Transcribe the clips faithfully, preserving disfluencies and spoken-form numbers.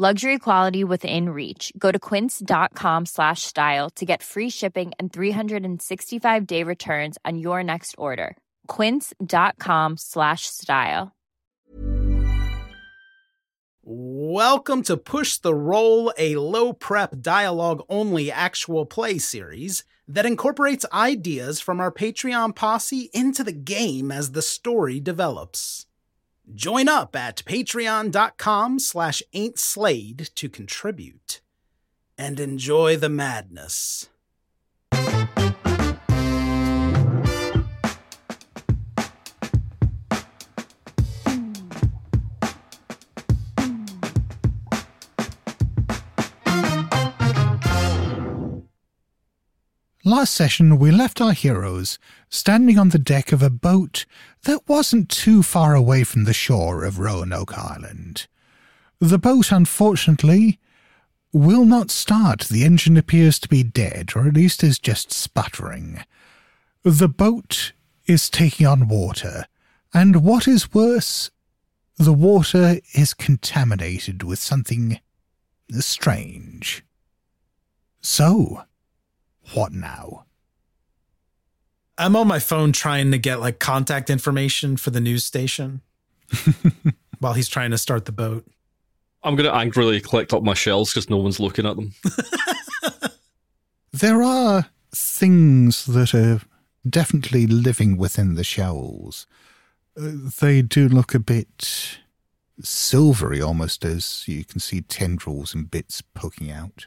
Luxury quality within reach. Go to quince.com slash style to get free shipping and three hundred sixty-five day returns on your next order. Quince.com slash style. Welcome to Push the Roll, a low-prep, dialogue-only actual play series that incorporates ideas from our Patreon posse into the game as the story develops. Join up at patreon.com slash aintslayed to contribute and enjoy the madness. Last session, we left our heroes standing on the deck of a boat that wasn't too far away from the shore of Roanoke Island. The boat, unfortunately, will not start. The engine appears to be dead, or at least is just sputtering. The boat is taking on water, and what is worse, the water is contaminated with something strange. So, what now? I'm on my phone trying to get, like, contact information for the news station while he's trying to start the boat. I'm going to angrily collect up my shells because no one's looking at them. There are things that are definitely living within the shells. They do look a bit silvery almost, as you can see tendrils and bits poking out.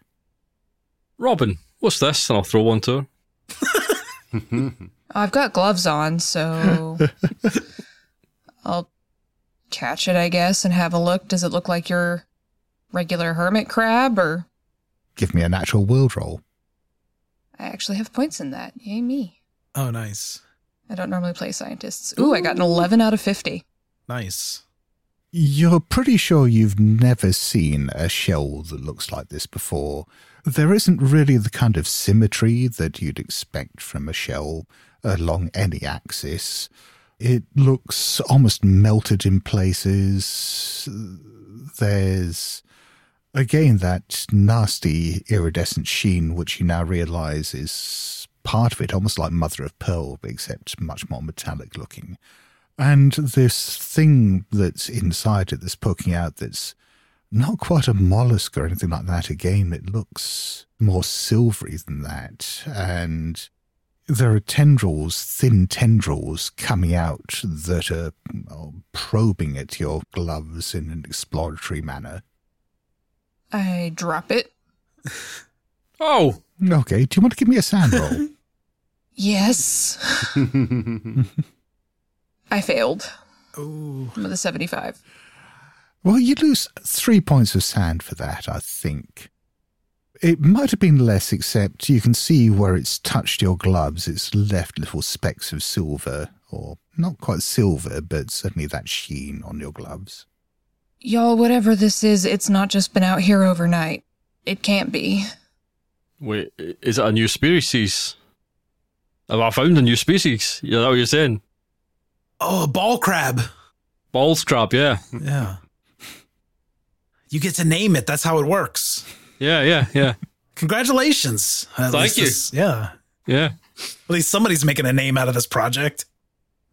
Robin, what's this? And I'll throw one to her. I've got gloves on, so I'll catch it, I guess, and have a look. Does it look like your regular hermit crab, or? Give me a natural world roll. I actually have points in that. Yay me. Oh, nice. I don't normally play scientists. Ooh, I got an eleven out of fifty. Nice. You're pretty sure you've never seen a shell that looks like this before. There isn't really the kind of symmetry that you'd expect from a shell along any axis. It looks almost melted in places. There's, again, that nasty iridescent sheen, which you now realise is part of it, almost like mother of pearl, except much more metallic looking. And this thing that's inside it that's poking out, that's not quite a mollusk or anything like that. Again, it looks more silvery than that. And there are tendrils, thin tendrils coming out that are probing at your gloves in an exploratory manner. I drop it. Oh! Okay, do you want to give me a sand roll? Yes. I failed. Ooh. I'm at the seventy-five. Well, you lose three points of sand for that, I think. It might have been less, except you can see where it's touched your gloves, it's left little specks of silver, or not quite silver, but certainly that sheen on your gloves. Y'all, whatever this is, it's not just been out here overnight. It can't be. Wait, is it a new species? Have I found a new species? Yeah, that's what you're saying. Oh, a ball crab. Balls crab, yeah. Yeah. You get to name it. That's how it works. Yeah, yeah, yeah. Congratulations. At Thank you. This, yeah. Yeah. At least somebody's making a name out of this project.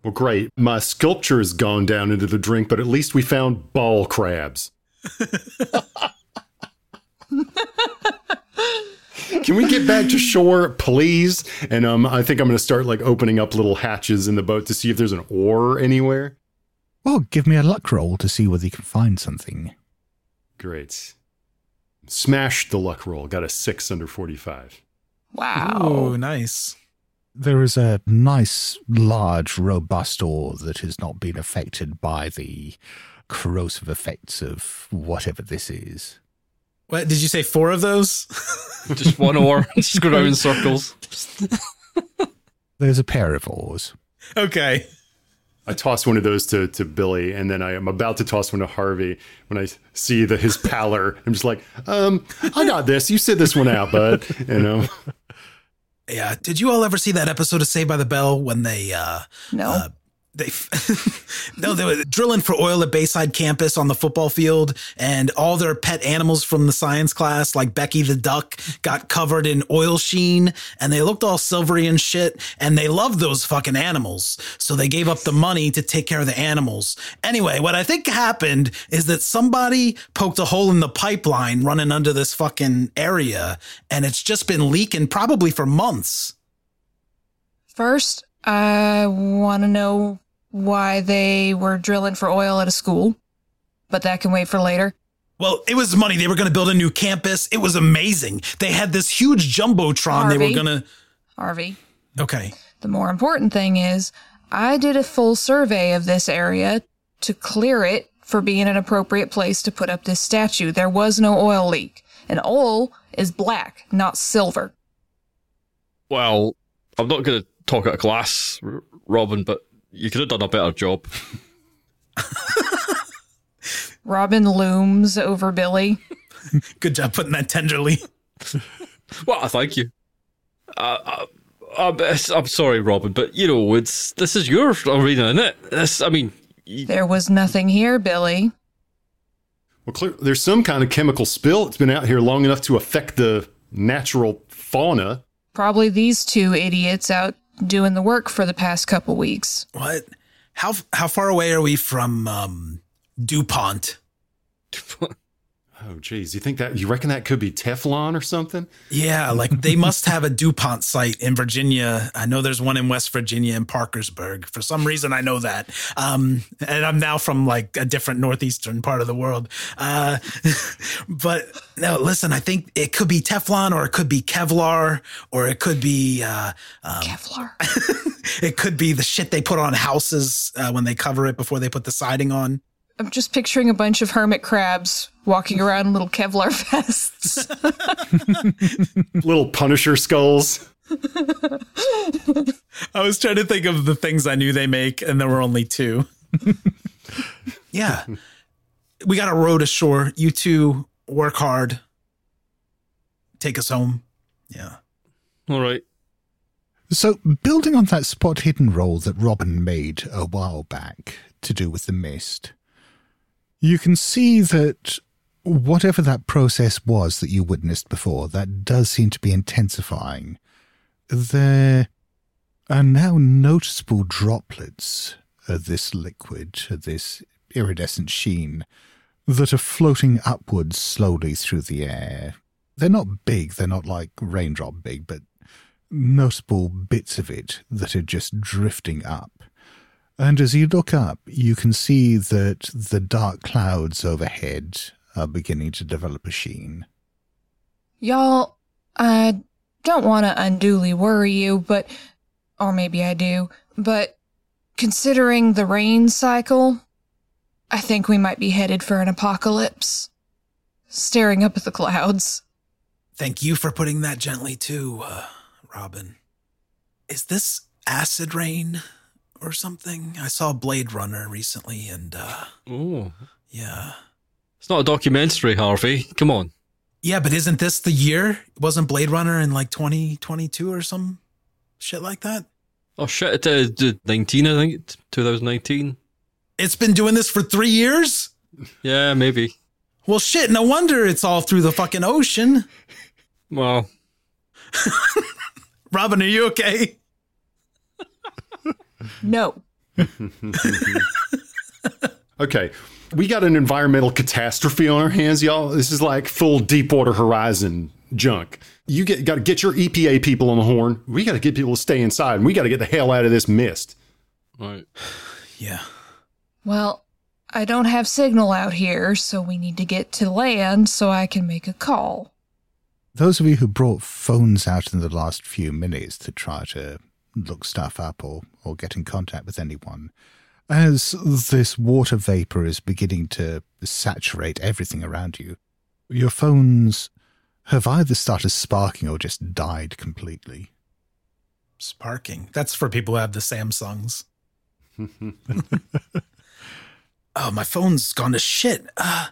Well, great. My sculpture has gone down into the drink, but at least we found ball crabs. Can we get back to shore, please? And um, I think I'm going to start like opening up little hatches in the boat to see if there's an oar anywhere. Well, give me a luck roll to see whether you can find something. Great. Smashed the luck roll. Got a six under forty-five. Wow. Ooh, nice. There is a nice, large, robust oar that has not been affected by the corrosive effects of whatever this is. What, did you say four of those? Just one oar. Just go around in circles. There's a pair of oars. Okay. I toss one of those to, to Billy, and then I am about to toss one to Harvey when I see the, his pallor. I'm just like, um, I got this. You sit this one out, bud. You know? Yeah. Did you all ever see that episode of Saved by the Bell when they... Uh, no. Uh, They, no, they were drilling for oil at Bayside campus on the football field, and all their pet animals from the science class, like Becky the duck, got covered in oil sheen, and they looked all silvery and shit, and they loved those fucking animals. So they gave up the money to take care of the animals. Anyway, what I think happened is that somebody poked a hole in the pipeline running under this fucking area, and it's just been leaking probably for months. First, I want to know why they were drilling for oil at a school, but that can wait for later. Well, it was money. They were going to build a new campus. It was amazing. They had this huge jumbotron. Harvey, they were going to... Harvey. Okay. The more important thing is I did a full survey of this area to clear it for being an appropriate place to put up this statue. There was no oil leak, and oil is black, not silver. Well, I'm not going to talk out of class, Robin, but you could have done a better job. Robin looms over Billy. Good job putting that tenderly. Well, thank you. Uh, I, I, I'm sorry, Robin, but, you know, it's this is your arena, isn't it? This, I mean... You... There was nothing here, Billy. Well, clear, there's some kind of chemical spill. It's been out here long enough to affect the natural fauna. Probably these two idiots out doing the work for the past couple weeks. What? How how far away are we from um, DuPont? DuPont? Oh, geez. You think that, you reckon that could be Teflon or something? Yeah, like they must have a DuPont site in Virginia. I know there's one in West Virginia in Parkersburg. For some reason, I know that. Um, and I'm now from like a different northeastern part of the world. Uh, but no, listen, I think it could be Teflon or it could be Kevlar or it could be... Uh, um, Kevlar. It could be the shit they put on houses uh, when they cover it before they put the siding on. I'm just picturing a bunch of hermit crabs walking around in little Kevlar vests. Little Punisher skulls. I was trying to think of the things I knew they make, and there were only two. Yeah. We got a road ashore. You two work hard. Take us home. Yeah. All right. So building on that spot hidden roll that Robin made a while back to do with the mist... You can see that whatever that process was that you witnessed before, that does seem to be intensifying. There are now noticeable droplets of this liquid, this iridescent sheen, that are floating upwards slowly through the air. They're not big, they're not like raindrop big, but noticeable bits of it that are just drifting up. And as you look up, you can see that the dark clouds overhead are beginning to develop a sheen. Y'all, I don't want to unduly worry you, but, or maybe I do, but considering the rain cycle, I think we might be headed for an apocalypse. Staring up at the clouds. Thank you for putting that gently too, uh, Robin. Is this acid rain? Or something. I saw Blade Runner recently, and uh oh, yeah, it's not a documentary, Harvey. Come on. Yeah, but isn't this the year? Wasn't Blade Runner in like twenty twenty-two or some shit like that? Oh shit! It uh, nineteen, I think, twenty nineteen. It's been doing this for three years. Yeah, maybe. Well, shit. No wonder it's all through the fucking ocean. Well, Robin, are you okay? No. Okay. We got an environmental catastrophe on our hands, y'all. This is like full Deepwater Horizon junk. You get got to get your E P A people on the horn. We got to get people to stay inside, and we got to get the hell out of this mist. Right. Yeah. Well, I don't have signal out here, so we need to get to land so I can make a call. Those of you who brought phones out in the last few minutes to try to look stuff up or, or get in contact with anyone. As this water vapor is beginning to saturate everything around you, your phones have either started sparking or just died completely. Sparking? That's for people who have the Samsungs. Oh, my phone's gone to shit. Uh,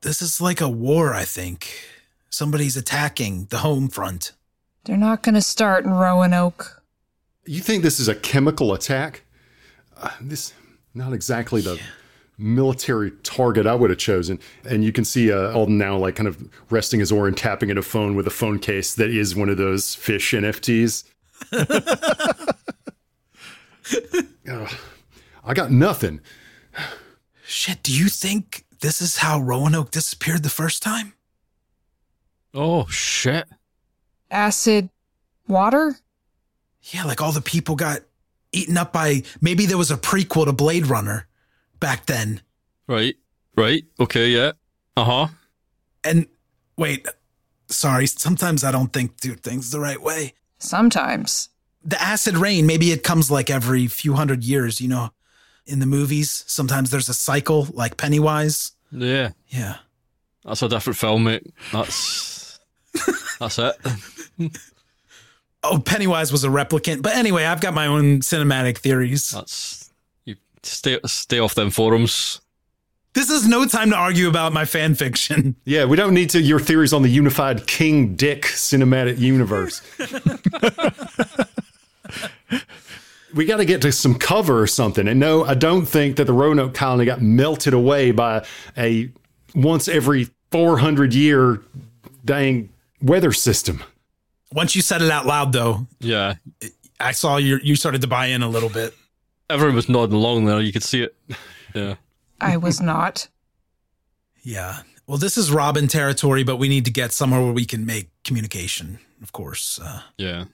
this is like a war, I think. Somebody's attacking the home front. They're not going to start in Roanoke. You think this is a chemical attack? Uh, this not exactly the yeah. military target I would have chosen. And you can see uh, Alden now like kind of resting his oar and tapping at a phone with a phone case that is one of those fish N F Ts. uh, I got nothing. Shit, do you think this is how Roanoke disappeared the first time? Oh, shit. Acid water? Yeah, like all the people got eaten up by... Maybe there was a prequel to Blade Runner back then. Right, right. Okay, yeah. Uh-huh. And wait, sorry. Sometimes I don't think through things the right way. Sometimes. The acid rain, maybe it comes like every few hundred years, you know, in the movies. Sometimes there's a cycle like Pennywise. Yeah. Yeah. That's a different film, mate. That's, that's it. Oh, Pennywise was a replicant. But anyway, I've got my own cinematic theories. That's you stay stay off them forums. This is no time to argue about my fan fiction. Yeah, we don't need to your theories on the unified King Dick cinematic universe. We got to get to some cover or something. And no, I don't think that the Roanoke colony got melted away by a once every four hundred year dang weather system. Once you said it out loud, though. Yeah. I saw you you started to buy in a little bit. Everyone was nodding along there. You could see it. Yeah. I was not. Yeah. Well, this is Robin territory, but we need to get somewhere where we can make communication, of course. Uh, yeah.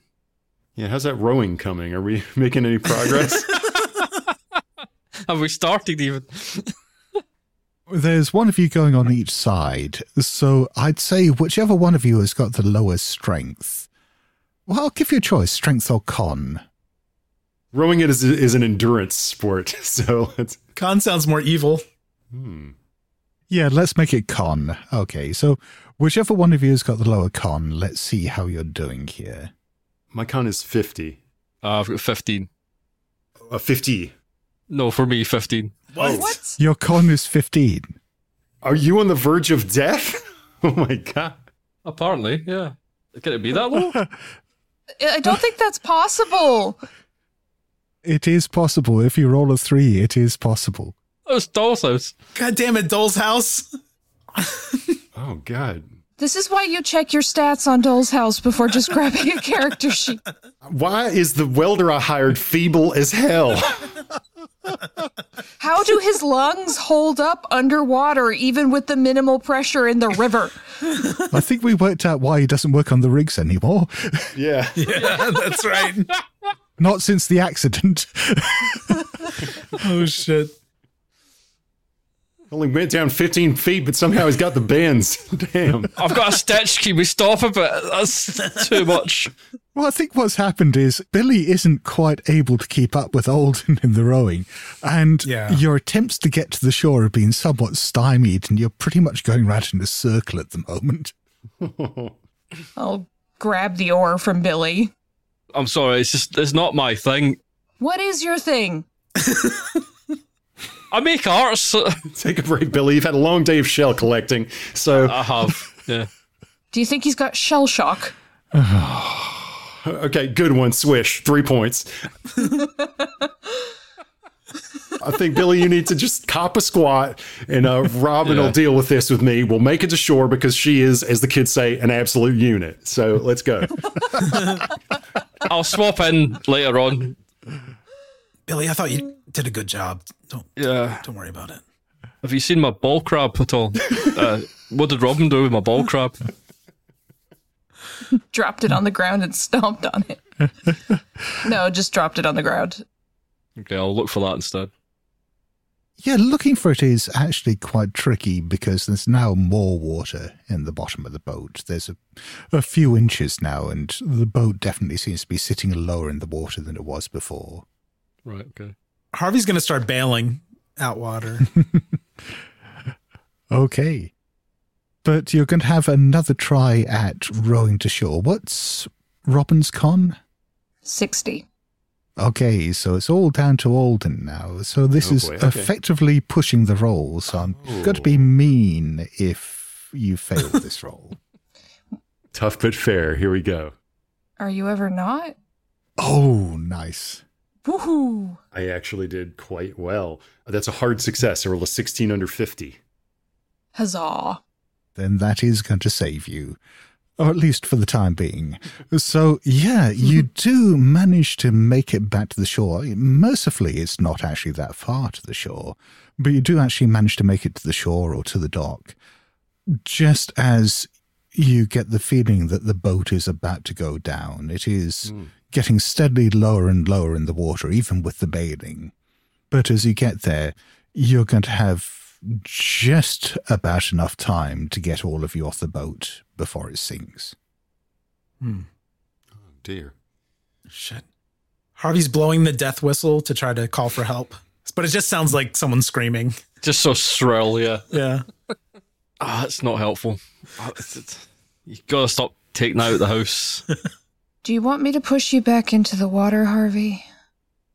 Yeah, how's that rowing coming? Are we making any progress? Have we started even? There's one of you going on each side, so I'd say whichever one of you has got the lowest strength. Well, I'll give you a choice, strength or con. Rowing it is, is an endurance sport, so... It's... Con sounds more evil. Hmm. Yeah, let's make it con. Okay, so whichever one of you has got the lower con, let's see how you're doing here. My con is fifty. Uh, I've got fifteen. Uh, fifty. No, for me, fifteen. What? what? Your con is fifteen. Are you on the verge of death? Oh my God. Apparently, yeah. Can it be that low? I don't think that's possible. It is possible. If you roll a three, it is possible. Oh, it's Doll's House. God damn it, Doll's House. Oh, God. This is why you check your stats on Doll's House before just grabbing a character sheet. Why is the welder I hired feeble as hell? How do his lungs hold up underwater even with the minimal pressure in the river? I think we worked out why he doesn't work on the rigs anymore. Yeah. Yeah, that's right. Not since the accident. Oh, shit. Only went down fifteen feet, but somehow he's got the bends. Damn. I've got a stitch. Can we stop a bit? That's too much. Well, I think what's happened is Billy isn't quite able to keep up with Alden in the rowing. And yeah. Your attempts to get to the shore have been somewhat stymied, and you're pretty much going round in a circle at the moment. I'll grab the oar from Billy. I'm sorry. It's just, it's not my thing. What is your thing? I make arts. Take a break, Billy. You've had a long day of shell collecting, so... I have, yeah. Do you think he's got shell shock? Okay, good one, Swish. Three points. I think, Billy, you need to just cop a squat, and uh, Robin yeah. will deal with this with me. We'll make it to shore because she is, as the kids say, an absolute unit. So let's go. I'll swap in later on. Billy, I thought you did a good job. Don't, yeah. don't worry about it. Have you seen my ball crab at all? Uh, what did Robin do with my ball crab? Dropped it on the ground and stomped on it. No, just dropped it on the ground. Okay, I'll look for that instead. Yeah, looking for it is actually quite tricky because there's now more water in the bottom of the boat. There's a, a few inches now, and the boat definitely seems to be sitting lower in the water than it was before. Right, okay. Harvey's going to start bailing out water. Okay. But you're going to have another try at rowing to shore. What's Robin's con? sixty. Okay, so it's all down to Alden now. So this oh is boy, okay. effectively pushing the roll. So I'm oh. going to be mean if you fail this roll. Tough but fair. Here we go. Are you ever not? Oh, nice. Woohoo! I actually did quite well. That's a hard success. I rolled a sixteen under fifty. Huzzah. Then that is going to save you. Or at least for the time being. So, yeah, you do manage to make it back to the shore. Mercifully, it's not actually that far to the shore. But you do actually manage to make it to the shore or to the dock. Just as you get the feeling that the boat is about to go down. It is... Mm. Getting steadily lower and lower in the water, even with the bailing. But as you get there, you're going to have just about enough time to get all of you off the boat before it sinks. Hmm. Oh, dear. Shit. Harvey's blowing the death whistle to try to call for help. But it just sounds like someone screaming. Just so shrill, yeah. Yeah. Ah, oh, it's not helpful. You've got to stop taking out the house. Do you want me to push you back into the water, Harvey?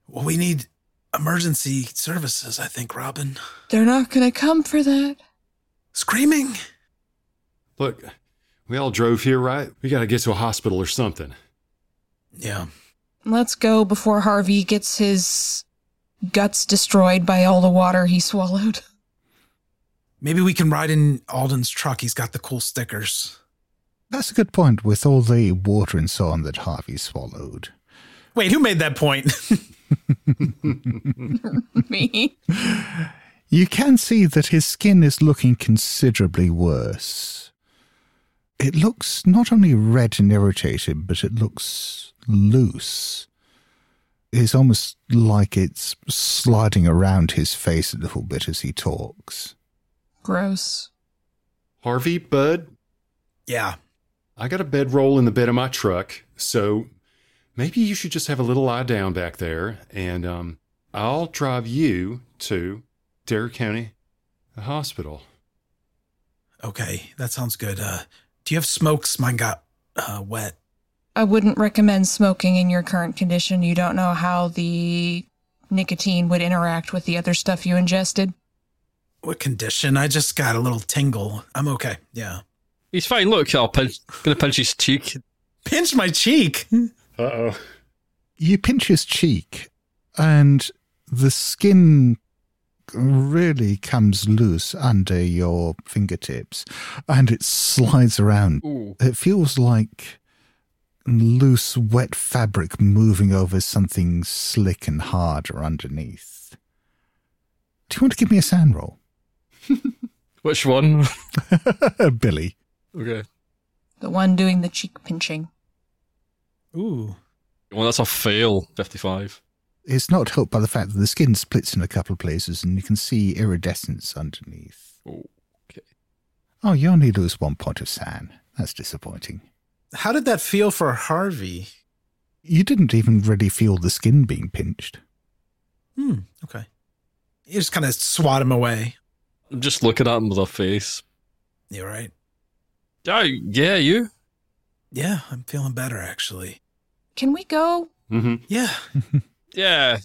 Well, we need emergency services, I think, Robin. They're not going to come for that. Screaming. Look, we all drove here, right? We got to get to a hospital or something. Yeah. Let's go before Harvey gets his guts destroyed by all the water he swallowed. Maybe we can ride in Alden's truck. He's got the cool stickers. That's a good point, with all the water and so on that Harvey swallowed. Wait, who made that point? Me. You can see that his skin is looking considerably worse. It looks not only red and irritated, but it looks loose. It's almost like it's sliding around his face a little bit as he talks. Gross. Harvey, bud? Yeah. I got a bedroll in the bed of my truck, so maybe you should just have a little lie down back there, and um, I'll drive you to Dare County Hospital. Okay, that sounds good. Uh, do you have smokes? Mine got uh, wet. I wouldn't recommend smoking in your current condition. You don't know how the nicotine would interact with the other stuff you ingested. What condition? I just got a little tingle. I'm okay, yeah. He's fine. Look, I'll punch, gonna punch his cheek. Pinch my cheek? Uh-oh. You pinch his cheek, and the skin really comes loose under your fingertips, and it slides around. Ooh. It feels like loose, wet fabric moving over something slick and hard or underneath. Do you want to give me a sand roll? Which one? Billy. Okay. The one doing the cheek pinching. Ooh. Well, that's a fail, fifty-five. It's not helped by the fact that the skin splits in a couple of places and you can see iridescence underneath. Oh, okay. Oh, you only lose one point of sand. That's disappointing. How did that feel for Harvey? You didn't even really feel the skin being pinched. Hmm, okay. You just kind of swat him away. I'm just looking at him with a face. You're right. Oh, yeah, you? Yeah, I'm feeling better, actually. Can we go? Mm-hmm. Yeah. Yeah.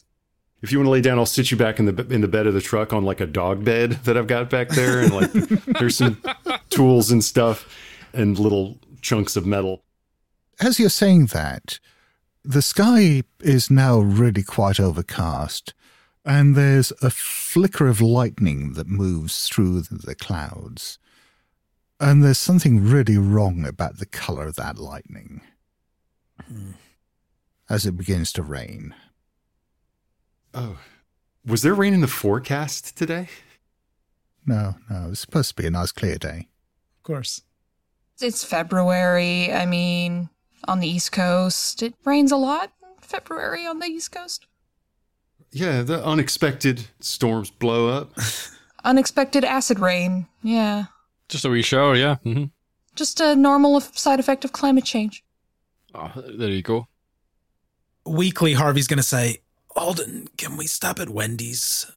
If you want to lay down, I'll sit you back in the in the bed of the truck on like a dog bed that I've got back there. And like there's some tools and stuff and little chunks of metal. As you're saying that, the sky is now really quite overcast. And there's a flicker of lightning that moves through the clouds. And there's something really wrong about the color of that lightning as it begins to rain. Oh, was there rain in the forecast today? No, no, it was supposed to be a nice clear day. Of course. It's February. I mean, on the East Coast, it rains a lot in February on the East Coast. Yeah, the unexpected storms blow up. Unexpected acid rain, yeah. Just a wee shower, yeah. Mm-hmm. Just a normal side effect of climate change. Oh, there you go. Weekly, Harvey's going to say, Alden, can we stop at Wendy's?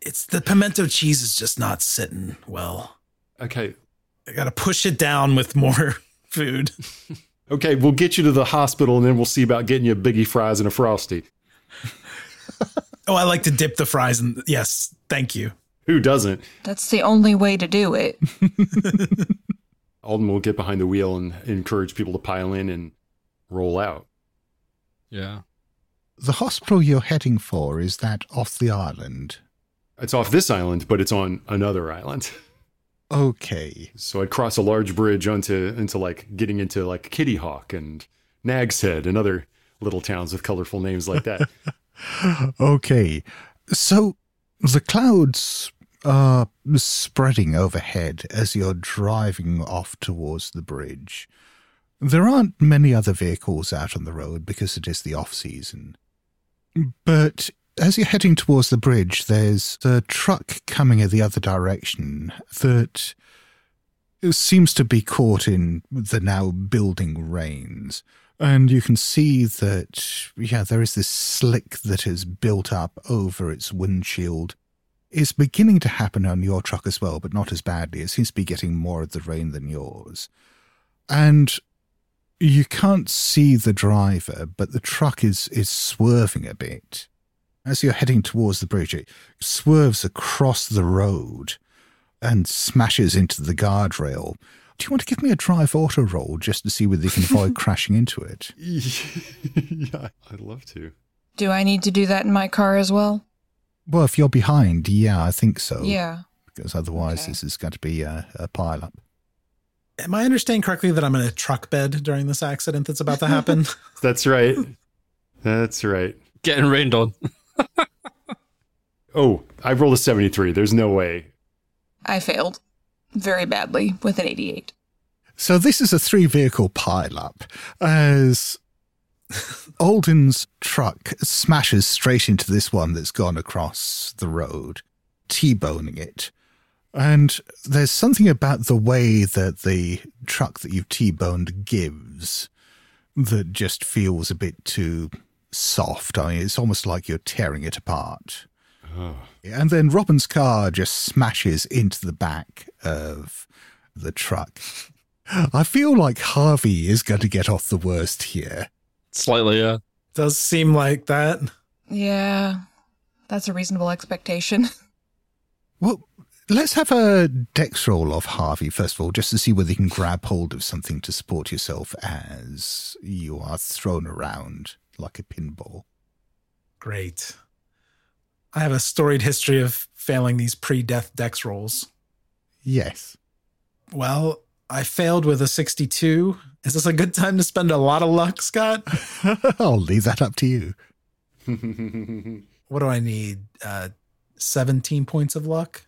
It's the pimento cheese is just not sitting well. Okay. I got to push it down with more food. Okay, we'll get you to the hospital and then we'll see about getting you a Biggie fries and a Frosty. Oh, I like to dip the fries in. Yes, thank you. Who doesn't? That's the only way to do it. Alden will get behind the wheel and encourage people to pile in and roll out. Yeah. The hospital you're heading for, is that off the island? It's off this island, but it's on another island. Okay. So I'd cross a large bridge onto into like getting into like Kitty Hawk and Nags Head and other little towns with colorful names like that. Okay. So the clouds are spreading overhead as you're driving off towards the bridge. There aren't many other vehicles out on the road because it is the off-season. But as you're heading towards the bridge, there's a truck coming in the other direction that seems to be caught in the now building rains. And you can see that, yeah, there is this slick that has built up over its windshield. It's beginning to happen on your truck as well, but not as badly. It seems to be getting more of the rain than yours. And You can't see the driver, but the truck is, is swerving a bit. As you're heading towards the bridge, it swerves across the road and smashes into the guardrail. Do you want to give me a drive auto roll just to see whether you can avoid crashing into it? Yeah, I'd love to. Do I need to do that in my car as well? Well, if you're behind, yeah, I think so. Yeah. Because otherwise okay. This is going to be a, a pile-up. Am I understanding correctly that I'm in a truck bed during this accident that's about to happen? That's right. That's right. Getting rained on. Oh, I rolled a seventy-three. There's no way. I failed very badly with an eighty-eight. So this is a three-vehicle pile-up as Alden's truck smashes straight into this one that's gone across the road, T-boning it. And there's something about the way that the truck that you've T-boned gives that just feels a bit too soft. I mean, it's almost like you're tearing it apart. Oh. And then Robin's car just smashes into the back of the truck. I feel like Harvey is going to get off the worst here. Slightly, yeah. Does seem like that. Yeah, that's a reasonable expectation. Well, let's have a dex roll of Harvey, first of all, just to see whether you can grab hold of something to support yourself as you are thrown around like a pinball. Great. I have a storied history of failing these pre-death dex rolls. Yes. Well, I failed with a sixty-two. Is this a good time to spend a lot of luck, Scott? I'll leave that up to you. What do I need? Uh, seventeen points of luck?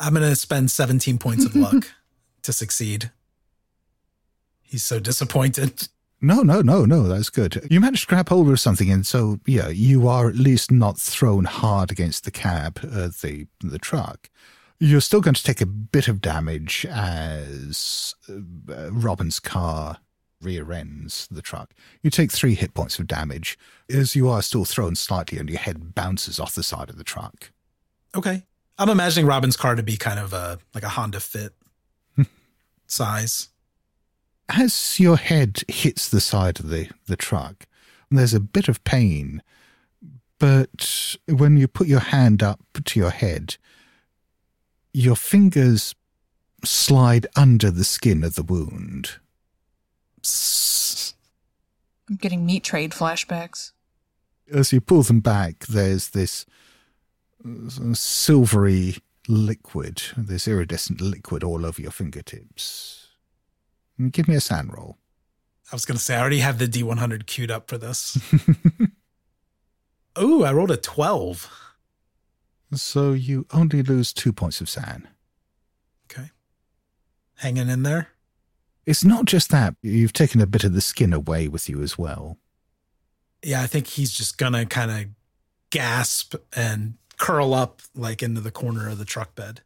I'm going to spend seventeen points of luck to succeed. He's so disappointed. No, no, no, no, that's good. You managed to grab hold of something, and so, yeah, you are at least not thrown hard against the cab, uh, the the truck. You're still going to take a bit of damage as uh, Robin's car rear ends the truck. You take three hit points of damage, as you are still thrown slightly, and your head bounces off the side of the truck. Okay. I'm imagining Robin's car to be kind of a, like a Honda Fit size. As your head hits the side of the, the truck, there's a bit of pain, but when you put your hand up to your head, your fingers slide under the skin of the wound. I'm getting meat trade flashbacks. As you pull them back, there's this silvery liquid, this iridescent liquid all over your fingertips. Give me a sand roll. I was going to say, I already have the D one hundred queued up for this. Ooh, I rolled a twelve. So you only lose two points of sand. Okay. Hanging in there? It's not just that. You've taken a bit of the skin away with you as well. Yeah, I think he's just going to kind of gasp and curl up like into the corner of the truck bed.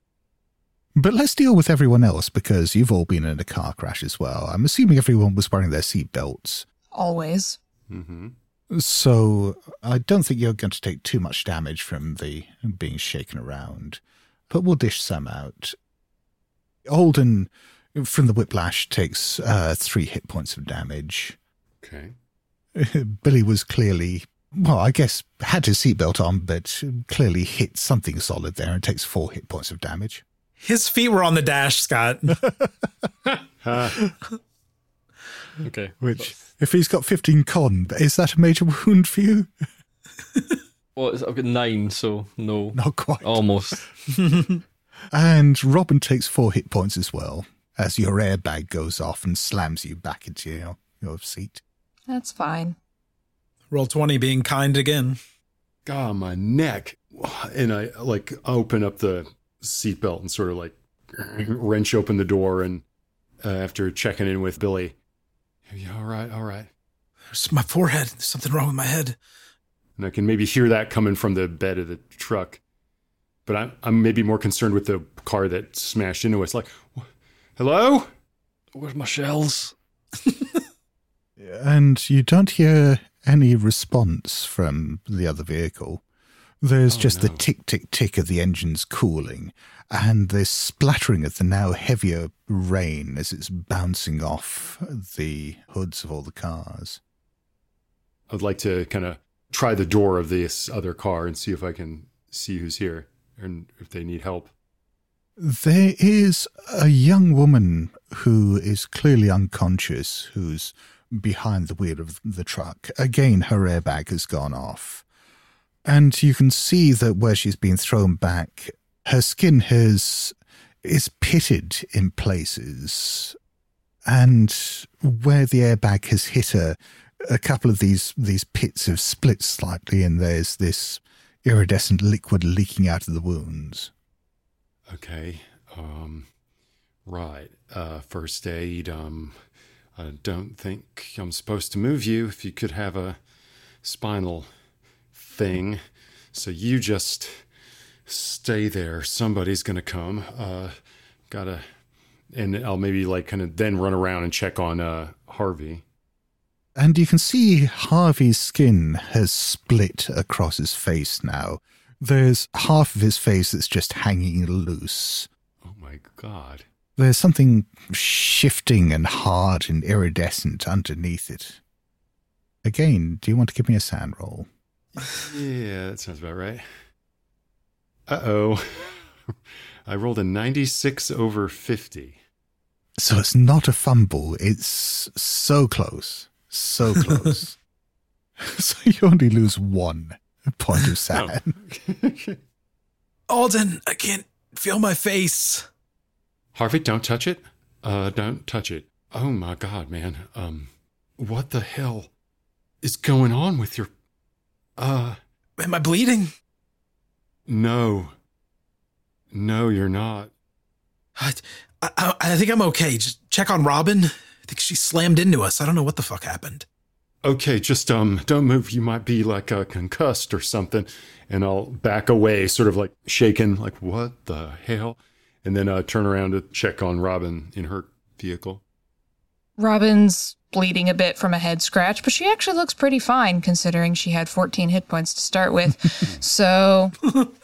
But let's deal with everyone else, because you've all been in a car crash as well. I'm assuming everyone was wearing their seatbelts. Always. Mm-hmm. So I don't think you're going to take too much damage from the being shaken around. But we'll dish some out. Alden, from the whiplash, takes uh, three hit points of damage. Okay. Billy was clearly, well, I guess had his seatbelt on, but clearly hit something solid there and takes four hit points of damage. His feet were on the dash, Scott. uh, okay. Which, if he's got fifteen con, is that a major wound for you? Well, I've got nine, so no. Not quite. Almost. And Robin takes four hit points as well, as your airbag goes off and slams you back into your, your seat. That's fine. Roll twenty being kind again. God, my neck. And I, like, open up the seatbelt and sort of like wrench open the door, and uh, after checking in with Billy, yeah, all right, all right. It's my forehead. There's something wrong with my head. And I can maybe hear that coming from the bed of the truck. But I'm, I'm maybe more concerned with the car that smashed into us. Like, hello? Where's my shells? And you don't hear any response from the other vehicle. There's oh, just no. the tick, tick, tick of the engines cooling, and the splattering of the now heavier rain as it's bouncing off the hoods of all the cars. I'd like to kind of try the door of this other car and see if I can see who's here and if they need help. There is a young woman who is clearly unconscious, who's behind the wheel of the truck. Again, her airbag has gone off. And you can see that where she's been thrown back, her skin has is pitted in places. And where the airbag has hit her, a couple of these, these pits have split slightly, and there's this iridescent liquid leaking out of the wounds. Okay. Um, right. Uh, first aid. Um, I don't think I'm supposed to move you. If you could have a spinal thing. So you just stay there. Somebody's going to come. Uh, gotta, and I'll maybe like kind of then run around and check on uh, Harvey. And you can see Harvey's skin has split across his face now. There's half of his face that's just hanging loose. Oh, my God. There's something shifting and hard and iridescent underneath it. Again, do you want to give me a sand roll? Yeah, that sounds about right. Uh-oh. I rolled a ninety-six over fifty. So it's not a fumble. It's so close. So close. So you only lose one. Point of sand. Oh. Alden, I can't feel my face. Harvey, don't touch it. Uh, don't touch it. Oh my God, man. Um, what the hell is going on with your? Uh, am I bleeding? No. No, you're not. I, I, I think I'm okay. Just check on Robin. I think she slammed into us. I don't know what the fuck happened. Okay, just um, don't move. You might be like uh, concussed or something. And I'll back away, sort of like shaken, like, what the hell? And then uh, turn around to check on Robin in her vehicle. Robin's bleeding a bit from a head scratch, but she actually looks pretty fine considering she had fourteen hit points to start with. So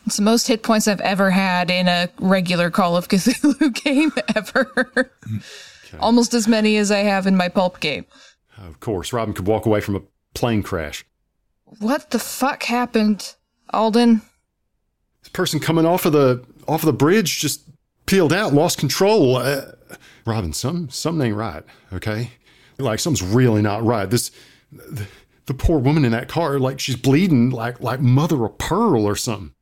it's the most hit points I've ever had in a regular Call of Cthulhu game ever. Okay. Almost as many as I have in my pulp game. Of course, Robin could walk away from a plane crash. What the fuck happened, Alden? This person coming off of the off of the bridge just peeled out, lost control. Uh, Robin, some something ain't right. Okay, like something's really not right. This the, the poor woman in that car, like she's bleeding, like like mother of pearl or something.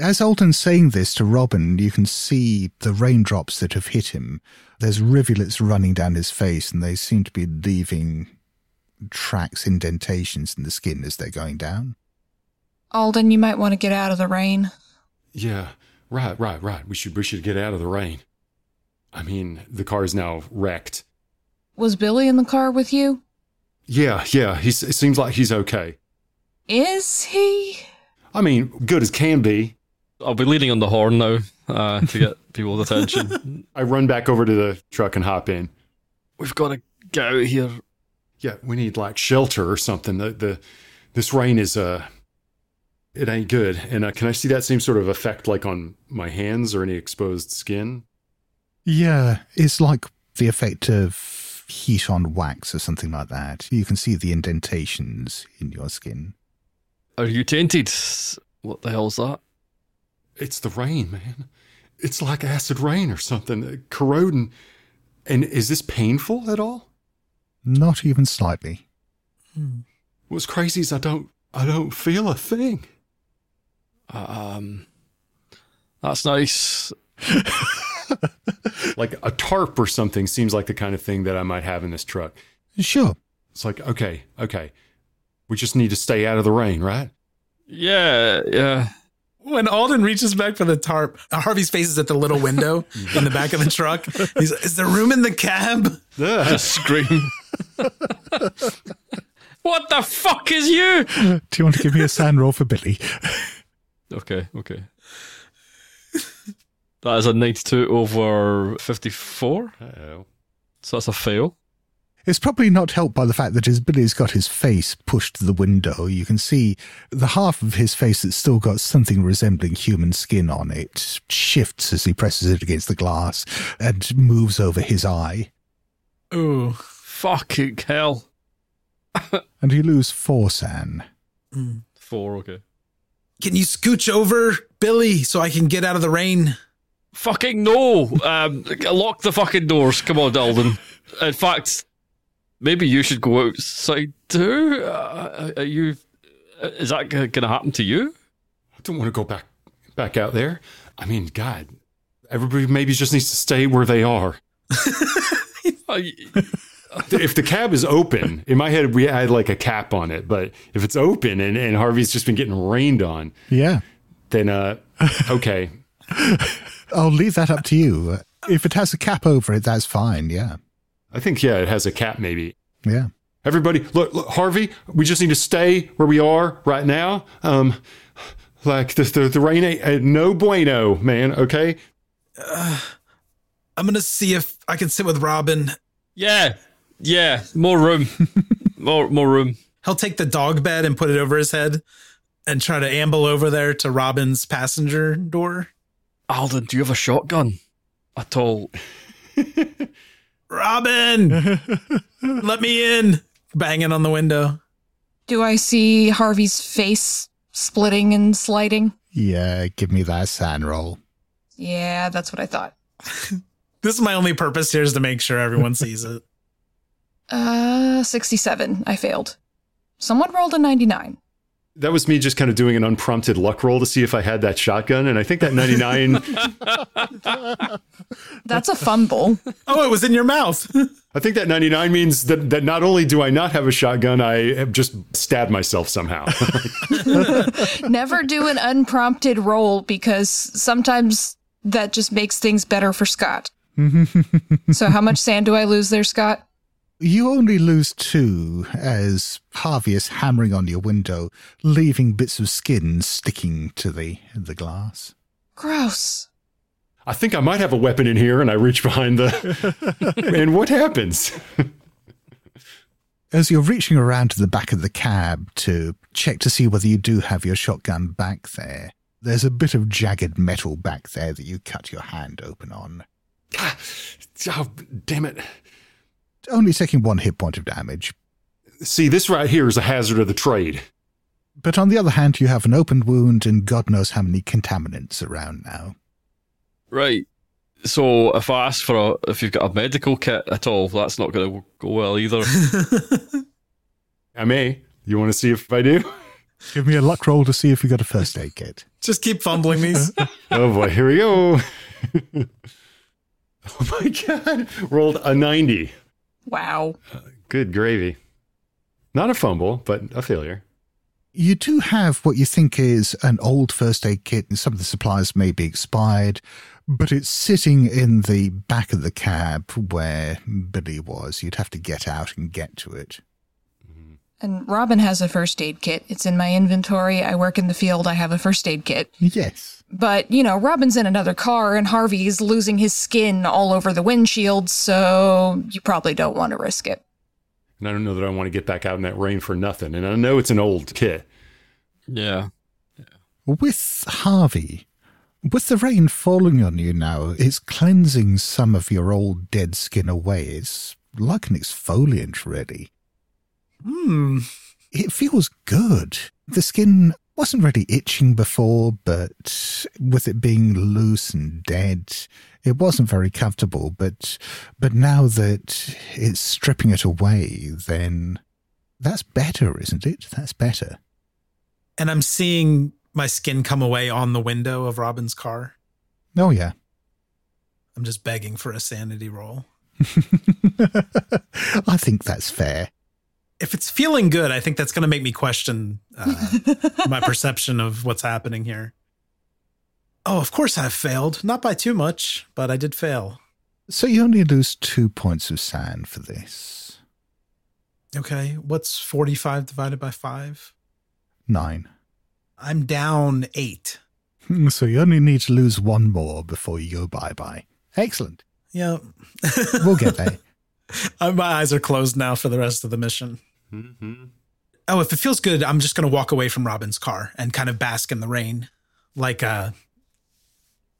As Alden's saying this to Robin, you can see the raindrops that have hit him. There's rivulets running down his face, and they seem to be leaving tracks, indentations in the skin as they're going down. Alden, you might want to get out of the rain. Yeah, right, right, right. We should, we should get out of the rain. I mean, the car is now wrecked. Was Billy in the car with you? Yeah, yeah. He's, it seems like he's okay. Is he? I mean, good as can be. I'll be leaning on the horn now uh, to get people's attention. I run back over to the truck and hop in. We've got to get out of here. Yeah, we need like shelter or something. The, the this rain is uh, it ain't good. And uh, can I see that same sort of effect like on my hands or any exposed skin? Yeah, it's like the effect of heat on wax or something like that. You can see the indentations in your skin. Are you tainted? What the hell's that? It's the rain, man. It's like acid rain or something, corroding. And is this painful at all? Not even slightly. Hmm. What's crazy is I don't, I don't feel a thing. Um, that's nice. Like a tarp or something seems like the kind of thing that I might have in this truck. Sure. It's like, okay, okay. We just need to stay out of the rain, right? Yeah, yeah. When Alden reaches back for the tarp, Harvey's face is at the little window in the back of the truck. He's, is there room in the cab? I scream. What the fuck is you? Do you want to give me a sand roll for Billy? Okay, okay. That is a ninety-two over fifty-four. Uh-oh. So that's a fail. It's probably not helped by the fact that his Billy's got his face pushed to the window. You can see the half of his face that's still got something resembling human skin on it shifts as he presses it against the glass and moves over his eye. Oh, fucking hell. And you lose four, San. Mm. Four, okay. Can you scooch over, Billy, so I can get out of the rain? Fucking no! Um, lock the fucking doors. Come on, Alden. In fact, maybe you should go outside too. Uh, are you? Is that going to happen to you? I don't want to go back back out there. I mean, God, everybody maybe just needs to stay where they are. If the cab is open, in my head we had like a cap on it, but if it's open and, and Harvey's just been getting rained on, yeah, then uh, okay. I'll leave that up to you. If it has a cap over it, that's fine, yeah. I think, yeah, it has a cap maybe. Yeah. Everybody, look, look Harvey, we just need to stay where we are right now. Um, like, the, the, the rain ain't uh, no bueno, man, okay? Uh, I'm going to see if I can sit with Robin. Yeah, yeah, more room. more, more room. He'll take the dog bed and put it over his head and try to amble over there to Robin's passenger door. Alden, do you have a shotgun at all? Robin, let me in. Banging on the window. Do I see Harvey's face splitting and sliding? Yeah, give me that sand roll. Yeah, that's what I thought. This is my only purpose here, is to make sure everyone sees it. Uh, sixty-seven. I failed. Someone rolled a ninety-nine. That was me just kind of doing an unprompted luck roll to see if I had that shotgun, and I think that ninety-nine... That's a fumble. Oh, it was in your mouth. I think that ninety-nine means that, that not only do I not have a shotgun, I have just stabbed myself somehow. Never do an unprompted roll, because sometimes that just makes things better for Scott. So how much sand do I lose there, Scott? You only lose two as Harvey is hammering on your window, leaving bits of skin sticking to the the glass. Gross. I think I might have a weapon in here, and I reach behind the... And what happens? As you're reaching around to the back of the cab to check to see whether you do have your shotgun back there, there's a bit of jagged metal back there that you cut your hand open on. Oh, damn it. Only taking one hit point of damage. See, this right here is a hazard of the trade. But on the other hand, you have an open wound and God knows how many contaminants around now. Right. So if I ask for a, if you've got a medical kit at all, that's not going to go well either. I may. You want to see if I do? Give me a luck roll to see if you got a first aid kit. Just keep fumbling these. Oh boy, here we go. Oh my God. Rolled a ninety. Wow. Uh, good gravy. Not a fumble, but a failure. You do have what you think is an old first aid kit, and some of the supplies may be expired, but it's sitting in the back of the cab where Billy was. You'd have to get out and get to it. And Robin has a first aid kit. It's in my inventory. I work in the field. I have a first aid kit. Yes. But, you know, Robin's in another car and Harvey's losing his skin all over the windshield, so you probably don't want to risk it. And I don't know that I want to get back out in that rain for nothing. And I know it's an old kit. Yeah. yeah. With Harvey, with the rain falling on you now, it's cleansing some of your old dead skin away. It's like an exfoliant, really. Hmm. It feels good. The skin wasn't really itching before, but with it being loose and dead, it wasn't very comfortable. But but now that it's stripping it away, then that's better, isn't it? That's better. And I'm seeing my skin come away on the window of Robin's car. Oh, yeah. I'm just begging for a sanity roll. I think that's fair. If it's feeling good, I think that's going to make me question uh, my perception of what's happening here. Oh, of course I've failed. Not by too much, but I did fail. So you only lose two points of sand for this. Okay. What's forty-five divided by five? Nine. I'm down eight. So you only need to lose one more before you go bye-bye. Excellent. Yeah. We'll get there. My eyes are closed now for the rest of the mission. Mm-hmm. Oh, if it feels good, I'm just going to walk away from Robin's car and kind of bask in the rain like uh,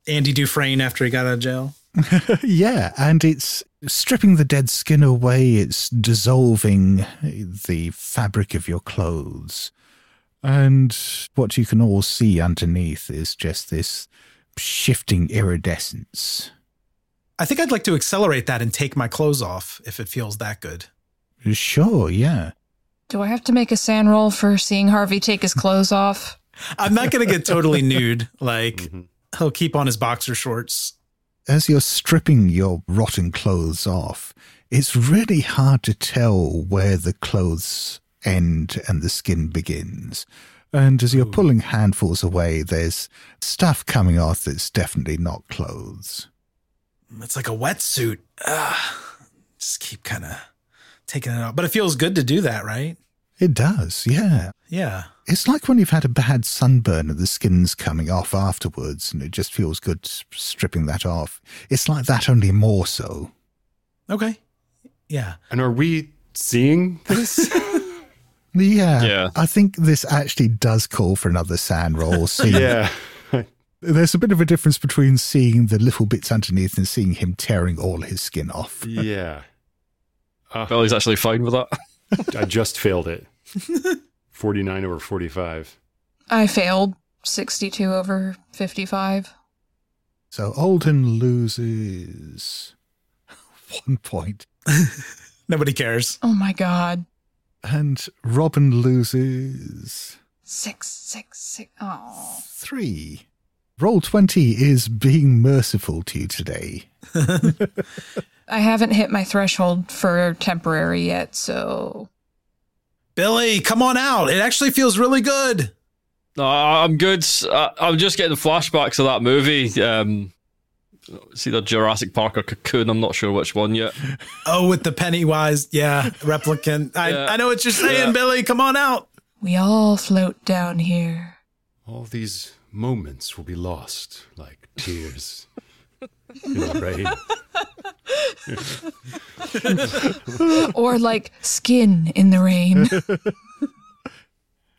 Andy Dufresne after he got out of jail. Yeah, and it's stripping the dead skin away. It's dissolving the fabric of your clothes. And what you can all see underneath is just this shifting iridescence. I think I'd like to accelerate that and take my clothes off if it feels that good. Sure, yeah. Do I have to make a sand roll for seeing Harvey take his clothes off? I'm not going to get totally nude. Like, mm-hmm. He'll keep on his boxer shorts. As you're stripping your rotten clothes off, it's really hard to tell where the clothes end and the skin begins. And as you're Ooh. pulling handfuls away, there's stuff coming off that's definitely not clothes. It's like a wetsuit. Ugh. Just keep kind of taking it off. But it feels good to do that, right? It does, yeah. Yeah. It's like when you've had a bad sunburn and the skin's coming off afterwards and it just feels good stripping that off. It's like that, only more so. Okay. Yeah. And are we seeing this? yeah. yeah. I think this actually does call for another sand roll scene. Yeah. There's a bit of a difference between seeing the little bits underneath and seeing him tearing all his skin off. Yeah. Uh, Belly's actually fine with that. I just failed it. forty-nine over forty-five. I failed. sixty-two over fifty-five. So Alden loses one point. Nobody cares. Oh, my God. And Robin loses... Six, six, six. Oh. Three. Roll twenty is being merciful to you today. I haven't hit my threshold for temporary yet, so... Billy, come on out. It actually feels really good. Uh, I'm good. Uh, I'm just getting flashbacks of that movie. Um, it's either Jurassic Park or Cocoon. I'm not sure which one yet. Oh, with the Pennywise, yeah, replicant. I, yeah. I know what you're saying, yeah. Billy. Come on out. We all float down here. All these... moments will be lost like tears in the rain. Or like skin in the rain.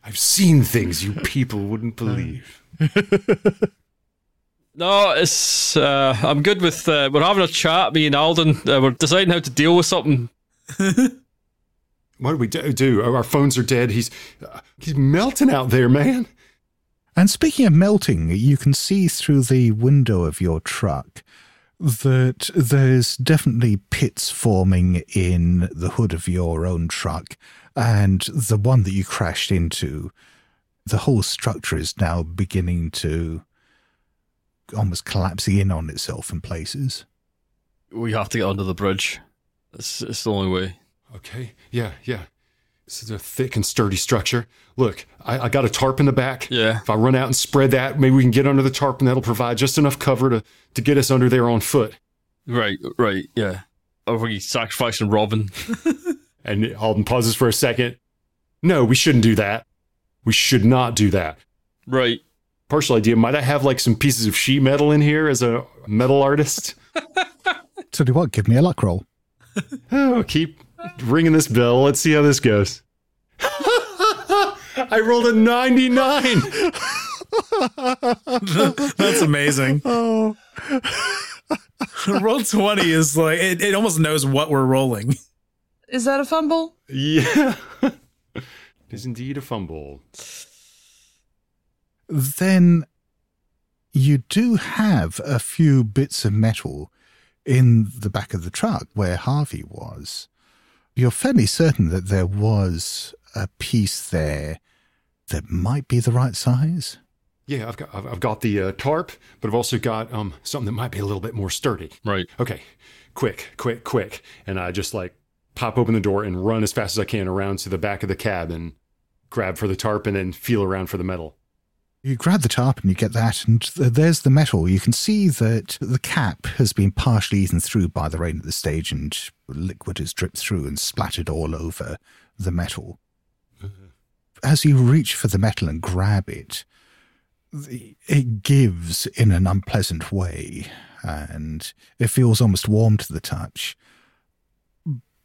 I've seen things you people wouldn't believe. No, it's uh, I'm good with uh, we're having a chat, me and Alden. Uh, we're deciding how to deal with something. What do we do? Our phones are dead. He's uh, he's melting out there, man. And speaking of melting, you can see through the window of your truck that there's definitely pits forming in the hood of your own truck. And the one that you crashed into, the whole structure is now beginning to almost collapse in on itself in places. We have to get under the bridge. That's, that's the only way. Okay. Yeah, yeah. This is a thick and sturdy structure. Look, I, I got a tarp in the back. Yeah. If I run out and spread that, maybe we can get under the tarp and that'll provide just enough cover to, to get us under there on foot. Right, right, yeah. Are we sacrificing Robin? And Alden pauses for a second. No, we shouldn't do that. We should not do that. Right. Partial idea, might I have like some pieces of sheet metal in here as a metal artist? So do what? Give me a luck roll. Oh, keep... ringing this bell. Let's see how this goes. I rolled a ninety-nine. That's amazing. Oh, roll twenty is like it, it almost knows what we're rolling. Is that a fumble? Yeah, it is indeed a fumble. Then you do have a few bits of metal in the back of the truck where Harvey was. You're fairly certain that there was a piece there that might be the right size. Yeah, I've got I've got the uh, tarp, but I've also got um something that might be a little bit more sturdy. Right. Okay. Quick, quick, quick, and I just like pop open the door and run as fast as I can around to the back of the cab and grab for the tarp and then feel around for the metal. You grab the tarp and you get that, and there's the metal. You can see that the cap has been partially eaten through by the rain at this stage, and liquid has dripped through and splattered all over the metal. Mm-hmm. As you reach for the metal and grab it, it gives in an unpleasant way, and it feels almost warm to the touch.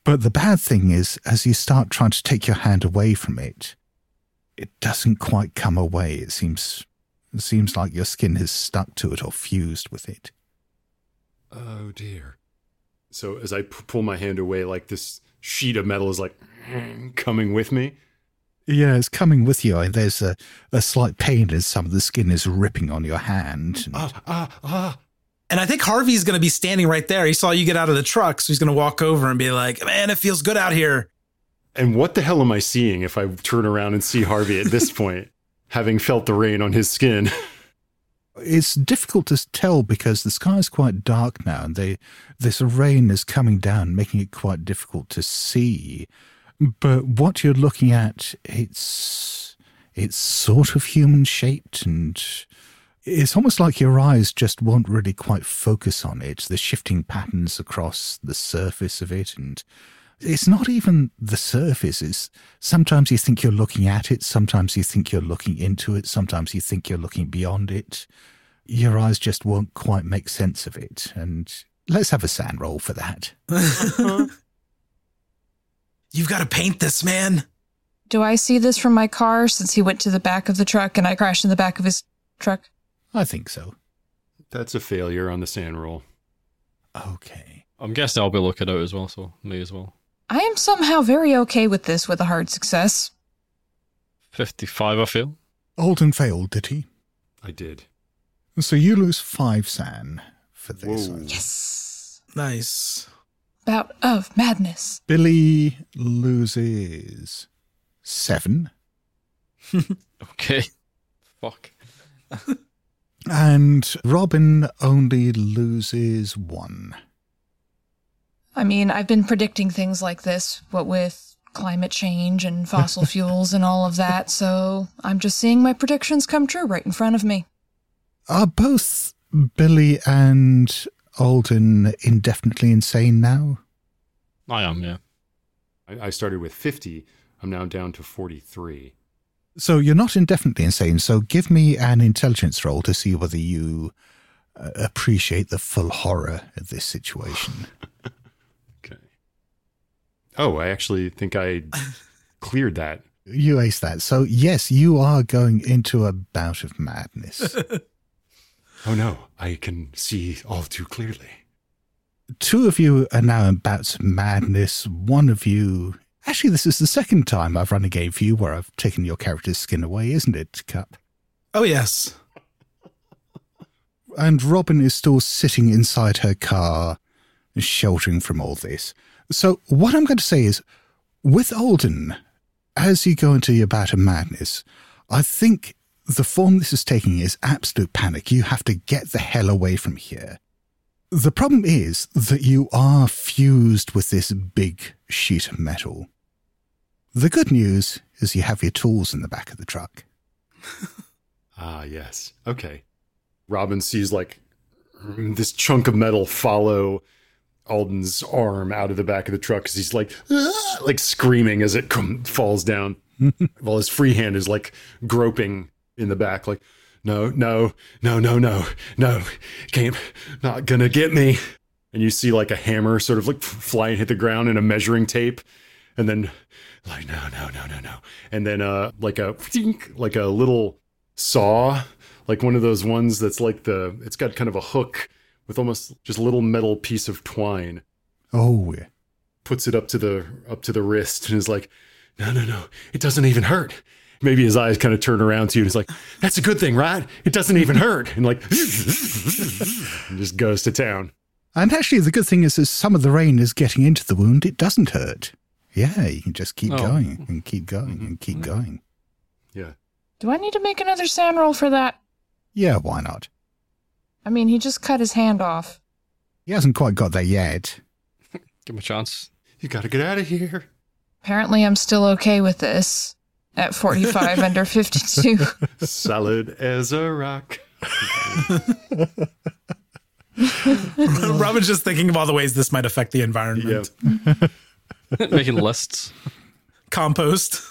But the bad thing is, as you start trying to take your hand away from it, it doesn't quite come away. It seems it seems like your skin has stuck to it or fused with it. Oh, dear. So as I p- pull my hand away, like this sheet of metal is like coming with me? Yeah, it's coming with you. And there's a, a slight pain as some of the skin is ripping on your hand. And... Ah, ah, ah. And I think Harvey's going to be standing right there. He saw you get out of the truck, so he's going to walk over and be like, man, it feels good out here. And what the hell am I seeing if I turn around and see Harvey at this point, having felt the rain on his skin? It's difficult to tell because the sky is quite dark now, and they, this rain is coming down, making it quite difficult to see. But what you're looking at, it's it's sort of human-shaped, and it's almost like your eyes just won't really quite focus on it, the shifting patterns across the surface of it. And it's not even the surface. It's, sometimes you think you're looking at it, sometimes you think you're looking into it, sometimes you think you're looking beyond it. Your eyes just won't quite make sense of it. And let's have a sand roll for that. You've got to paint this, man. Do I see this from my car since he went to the back of the truck and I crashed in the back of his truck? I think so. That's a failure on the sand roll. Okay. I'm guessing I'll be looking out as well, so me as well. I am somehow very okay with this with a hard success. fifty-five, I feel. Alden failed, did he? I did. So you lose five sand for this. Whoa. Yes. Nice. Bout of madness. Billy loses seven. Okay. Fuck. And Robin only loses one. I mean, I've been predicting things like this, what with climate change and fossil fuels and all of that, so I'm just seeing my predictions come true right in front of me. Are both Billy and Alden indefinitely insane now? I am, yeah. I, I started with fifty. I'm now down to forty-three. So you're not indefinitely insane, so give me an intelligence roll to see whether you uh, appreciate the full horror of this situation. Okay. Oh, I actually think I cleared that. You aced that. So, yes, you are going into a bout of madness. Oh, no, I can see all too clearly. Two of you are now in bouts of madness. One of you... Actually, this is the second time I've run a game for you where I've taken your character's skin away, isn't it, Cup? Oh, yes. And Robin is still sitting inside her car, sheltering from all this. So what I'm going to say is, with Alden, as you go into your bout of madness, I think the form this is taking is absolute panic. You have to get the hell away from here. The problem is that you are fused with this big sheet of metal. The good news is you have your tools in the back of the truck. Ah, yes. Okay. Robin sees, like, this chunk of metal follow Alden's arm out of the back of the truck because he's, like, ah! like screaming as it falls down. While his free hand is, like, groping in the back, like, no, no, no, no, no, no, can't, not gonna get me. And you see, like, a hammer sort of, like, fly and hit the ground and a measuring tape. And then, like, no, no, no, no, no. And then, uh, like a, like a little saw, like one of those ones that's like the, it's got kind of a hook with almost just a little metal piece of twine. Oh. Puts it up to the, up to the wrist and is like, no, no, no, it doesn't even hurt. Maybe his eyes kind of turn around to you and he's like, that's a good thing, right? It doesn't even hurt. And like, and just goes to town. And actually the good thing is as some of the rain is getting into the wound, it doesn't hurt. Yeah, you can just keep oh. going and keep going and keep mm-hmm. going. Yeah. Do I need to make another sand roll for that? Yeah, why not? I mean, he just cut his hand off. He hasn't quite got there yet. Give him a chance. You got to get out of here. Apparently I'm still okay with this. At forty-five under fifty-two. Solid as a rock. Robin's just thinking of all the ways this might affect the environment. Yep. Making lists. Compost.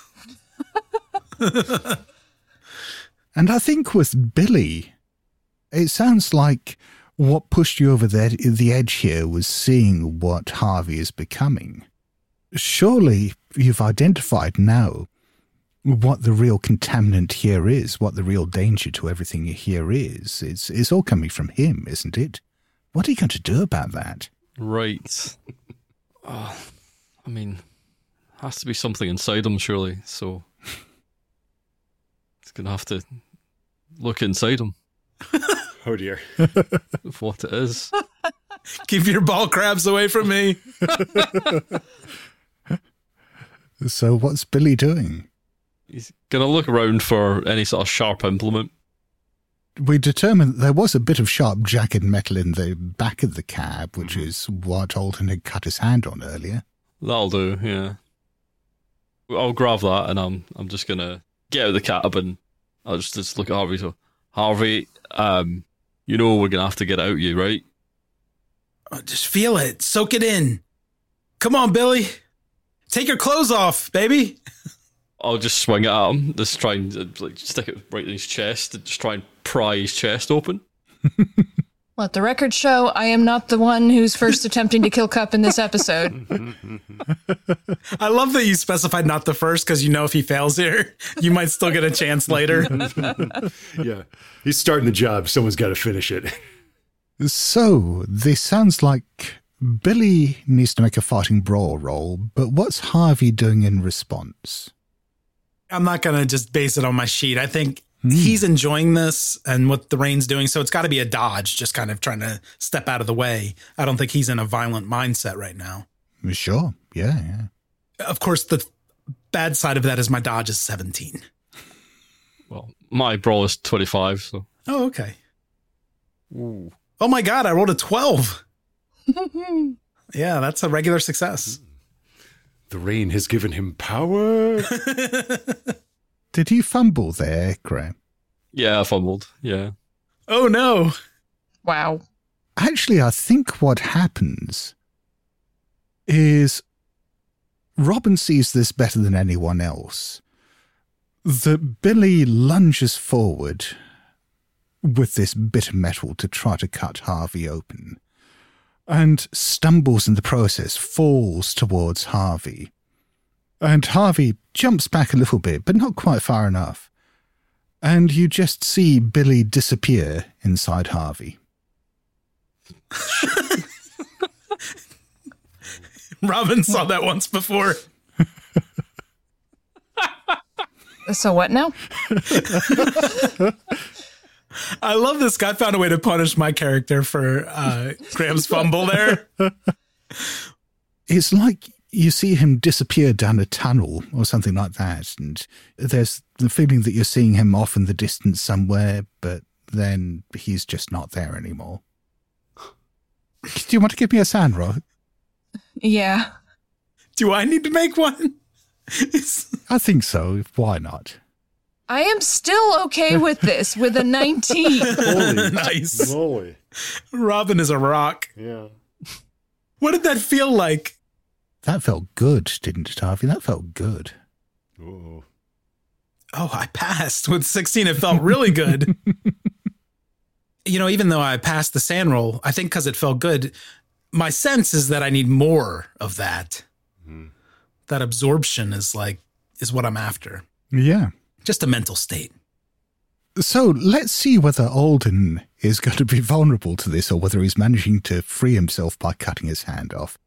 And I think with Billy, it sounds like what pushed you over the, the edge here was seeing what Harvey is becoming. surely you've identified now what the real contaminant here is, what the real danger to everything here is. It's, it's all coming from him, isn't it? What are you going to do about that? Right. uh, I mean, has to be something inside him, surely, so it's going to have to look inside him. Oh, dear. Of what it is. Keep your ball crabs away from me. So what's Billy doing? He's going to look around for any sort of sharp implement. We determined there was a bit of sharp jagged metal in the back of the cab, which is what Alden had cut his hand on earlier. That'll do, yeah. I'll grab that and I'm I'm just going to get out of the cab and I'll just, just look at Harvey. So, Harvey, um, you know we're going to have to get out of you, right? Oh, just feel it. Soak it in. Come on, Billy. Take your clothes off, baby. I'll just swing it at him. Just try and like, stick it right in his chest and just try and pry his chest open. Let the record show I am not the one who's first attempting to kill Cup in this episode. I love that you specified not the first, because you know if he fails here, you might still get a chance later. Yeah, he's starting the job. Someone's got to finish it. So this sounds like Billy needs to make a fighting brawl roll, but what's Harvey doing in response? I'm not going to just base it on my sheet. I think mm. he's enjoying this and what the rain's doing. So it's got to be a dodge, just kind of trying to step out of the way. I don't think he's in a violent mindset right now. Sure. Yeah. yeah. Of course, the bad side of that is my dodge is seventeen. Well, my brawl is twenty-five. So. Oh, okay. Ooh. Oh, my God. I rolled a twelve. Yeah, that's a regular success. The rain has given him power. Did you fumble there, Graham? Yeah, I fumbled, yeah. Oh, no. Wow. Actually, I think what happens is Robin sees this better than anyone else. That Billy lunges forward with this bit of metal to try to cut Harvey open. And stumbles in the process, falls towards Harvey. And Harvey jumps back a little bit, but not quite far enough. And you just see Billy disappear inside Harvey. Robin saw that once before. So what now? I love this guy found a way to punish my character for uh, Graham's fumble there. It's like you see him disappear down a tunnel or something like that. And there's the feeling that you're seeing him off in the distance somewhere, but then he's just not there anymore. Do you want to give me a sound roll? Yeah. Do I need to make one? I think so. Why not? I am still okay with this, with a nineteen. Holy nice. Holy. Robin is a rock. Yeah. What did that feel like? That felt good, didn't it, Harvey? That felt good. Ooh. Oh, I passed. With sixteen, it felt really good. You know, even though I passed the sand roll, I think because it felt good, my sense is that I need more of that. Mm. That absorption is like, is what I'm after. Yeah. Just a mental state. So let's see whether Alden is going to be vulnerable to this or whether he's managing to free himself by cutting his hand off.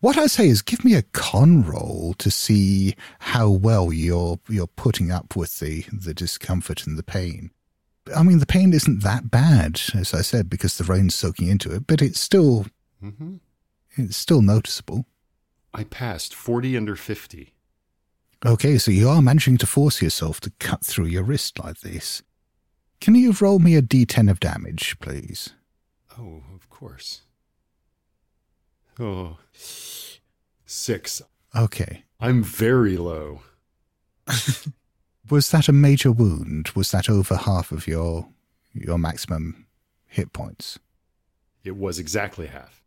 What I say is give me a con roll to see how well you're you're putting up with the, the discomfort and the pain. I mean, the pain isn't that bad, as I said, because the rain's soaking into it, but it's still, mm-hmm. it's still noticeable. I passed forty under fifty. Okay, so you are managing to force yourself to cut through your wrist like this. Can you roll me a d ten of damage, please? Oh, of course. Oh, six. Okay. I'm very low. Was that a major wound? Was that over half of your your maximum hit points? It was exactly half.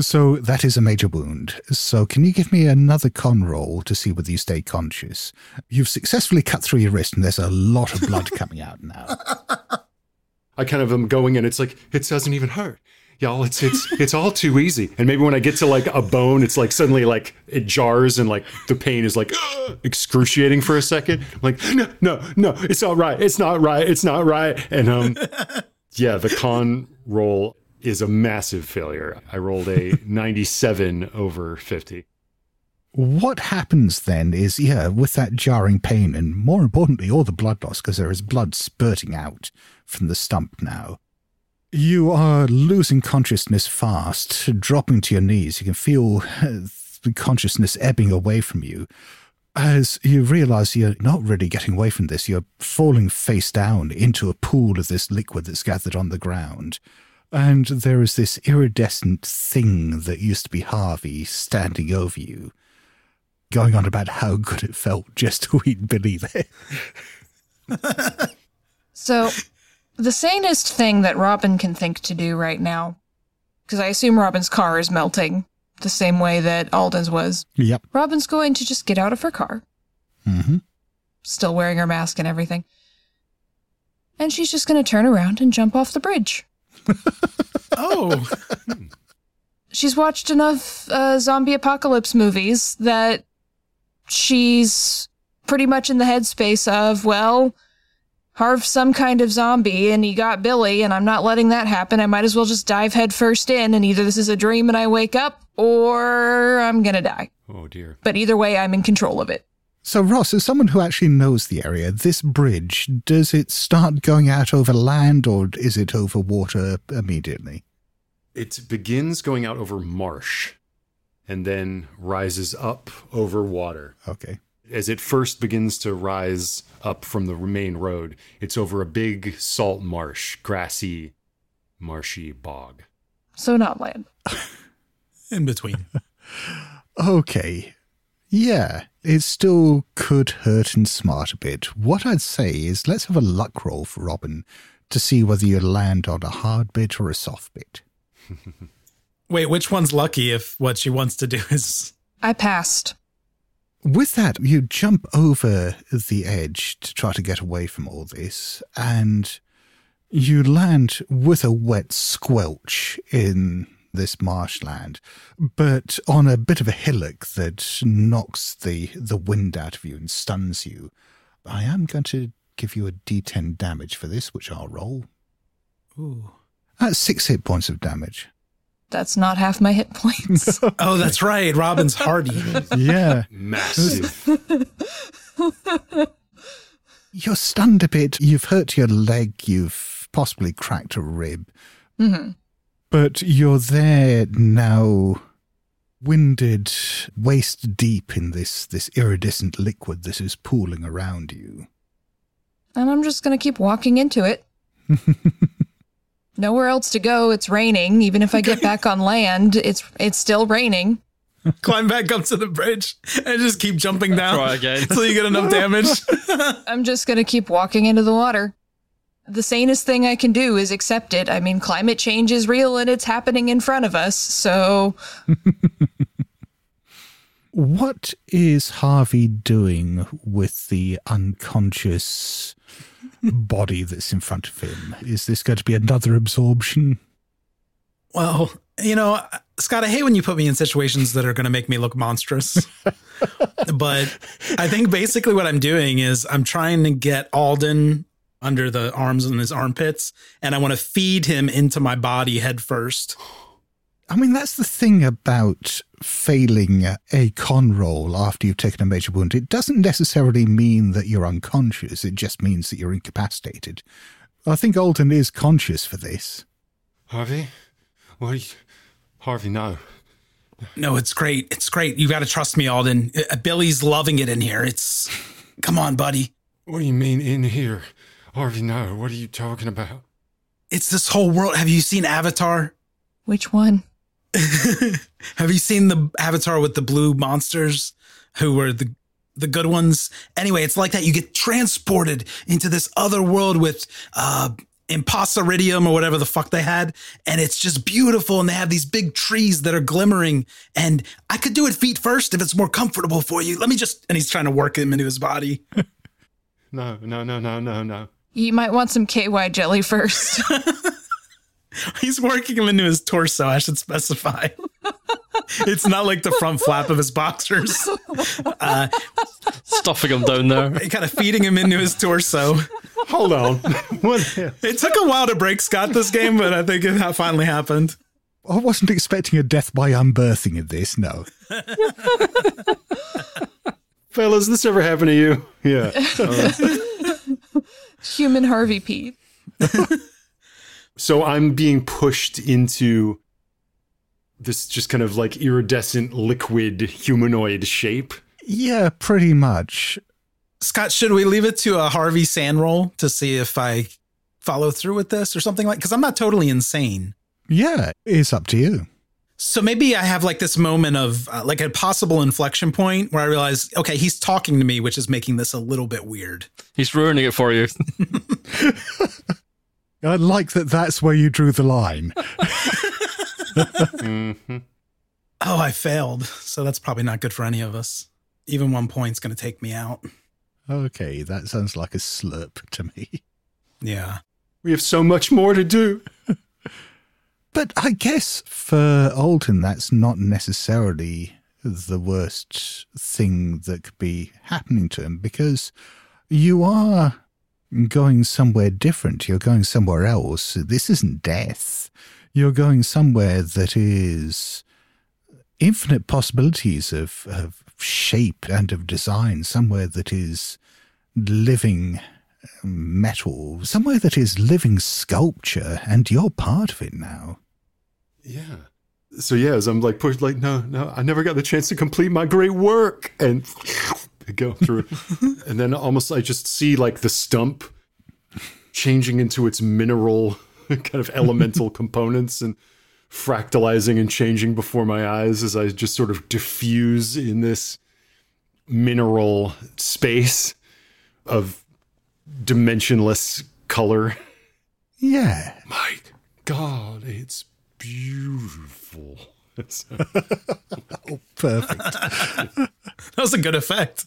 So that is a major wound. So can you give me another con roll to see whether you stay conscious? You've successfully cut through your wrist and there's a lot of blood coming out now. I kind of am going and it's like, it doesn't even hurt. y'all. It's it's it's all too easy. And maybe when I get to like a bone, it's like suddenly like it jars and like the pain is like excruciating for a second. I'm like, no, no, no, it's not right. It's not right. It's not right. And um, yeah, the con roll is a massive failure. I rolled a ninety-seven over fifty. What happens then is, yeah, with that jarring pain and more importantly, all the blood loss, because there is blood spurting out from the stump now, you are losing consciousness fast, dropping to your knees. You can feel the consciousness ebbing away from you as you realize you're not really getting away from this. You're falling face down into a pool of this liquid that's gathered on the ground. And there is this iridescent thing that used to be Harvey standing over you, going on about how good it felt just to eat Billy there. So, the sanest thing that Robin can think to do right now, because I assume Robin's car is melting the same way that Alden's was. Yep. Robin's going to just get out of her car. Mm-hmm. Still wearing her mask and everything. And she's just going to turn around and jump off the bridge. Oh. She's watched enough uh, zombie apocalypse movies that she's pretty much in the headspace of, well, Harv's some kind of zombie and he got Billy and I'm not letting that happen. I might as well just dive headfirst in and either this is a dream and I wake up or I'm going to die. Oh, dear. But either way, I'm in control of it. So, Ross, as someone who actually knows the area, this bridge, does it start going out over land or is it over water immediately? It begins going out over marsh and then rises up over water. Okay. As it first begins to rise up from the main road, it's over a big salt marsh, grassy, marshy bog. So not land. In between. Okay. Yeah, it still could hurt and smart a bit. What I'd say is let's have a luck roll for Robin to see whether you land on a hard bit or a soft bit. Wait, which one's lucky if what she wants to do is... I passed. With that, you jump over the edge to try to get away from all this, and you land with a wet squelch in... this marshland, but on a bit of a hillock that knocks the, the wind out of you and stuns you. I am going to give you a d ten damage for this, which I'll roll. Ooh. That's six hit points of damage. That's not half my hit points. Oh, that's right. Robin's hardy. Yeah. Massive. You're stunned a bit. You've hurt your leg. You've possibly cracked a rib. Mm-hmm. But you're there now, winded, waist deep in this, this iridescent liquid that is pooling around you. And I'm just going to keep walking into it. Nowhere else to go. It's raining. Even if I get back on land, it's it's still raining. Climb back up to the bridge and just keep jumping down. Try again. Until you get enough damage. I'm just going to keep walking into the water. The sanest thing I can do is accept it. I mean, climate change is real and it's happening in front of us, so... What is Harvey doing with the unconscious body that's in front of him? Is this going to be another absorption? Well, you know, Scott, I hate when you put me in situations that are going to make me look monstrous. But I think basically what I'm doing is I'm trying to get Alden... under the arms and his armpits, and I want to feed him into my body head first. I mean, that's the thing about failing a con roll after you've taken a major wound. It doesn't necessarily mean that you're unconscious. It just means that you're incapacitated. I think Alden is conscious for this. Harvey? Well, Harvey, no. No, it's great. It's great. You got to trust me, Alden. Billy's loving it in here. It's... Come on, buddy. What do you mean in here? Harvey, no. What are you talking about? It's this whole world. Have you seen Avatar? Which one? Have you seen the Avatar with the blue monsters who were the the good ones? Anyway, it's like that. You get transported into this other world with uh, impostiridium or whatever the fuck they had. And it's just beautiful. And they have these big trees that are glimmering. And I could do it feet first if it's more comfortable for you. Let me just... And he's trying to work him into his body. No, no, no, no, no, no. You might want some K Y jelly first. He's working him into his torso, I should specify. It's not like the front flap of his boxers. Uh, Stuffing him down there. Kind of feeding him into his torso. Hold on. What it took a while to break Scott this game, but I think it finally happened. I wasn't expecting a death by unbirthing in this, no. Fellas, this ever happened to you? Yeah. Uh. Human Harvey Pete. So I'm being pushed into this just kind of like iridescent liquid humanoid shape. Yeah, pretty much. Scott, should we leave it to a Harvey sand roll to see if I follow through with this or something like? Because I'm not totally insane. Yeah, it's up to you. So maybe I have like this moment of uh, like a possible inflection point where I realize, okay, he's talking to me, which is making this a little bit weird. He's ruining it for you. I like that that's where you drew the line. Mm-hmm. Oh, I failed. So that's probably not good for any of us. Even one point's going to take me out. Okay, that sounds like a slurp to me. Yeah. We have so much more to do. But I guess for Alton, that's not necessarily the worst thing that could be happening to him, because you are going somewhere different. You're going somewhere else. This isn't death. You're going somewhere that is infinite possibilities of, of shape and of design, somewhere that is living metal, somewhere that is living sculpture, and you're part of it now. Yeah. So, yeah, as I'm like pushed, like, no, no, I never got the chance to complete my great work. And go through. And then almost I just see like the stump changing into its mineral kind of elemental components and fractalizing and changing before my eyes as I just sort of diffuse in this mineral space of dimensionless color. Yeah. My God, it's beautiful. Oh, perfect. That was a good effect.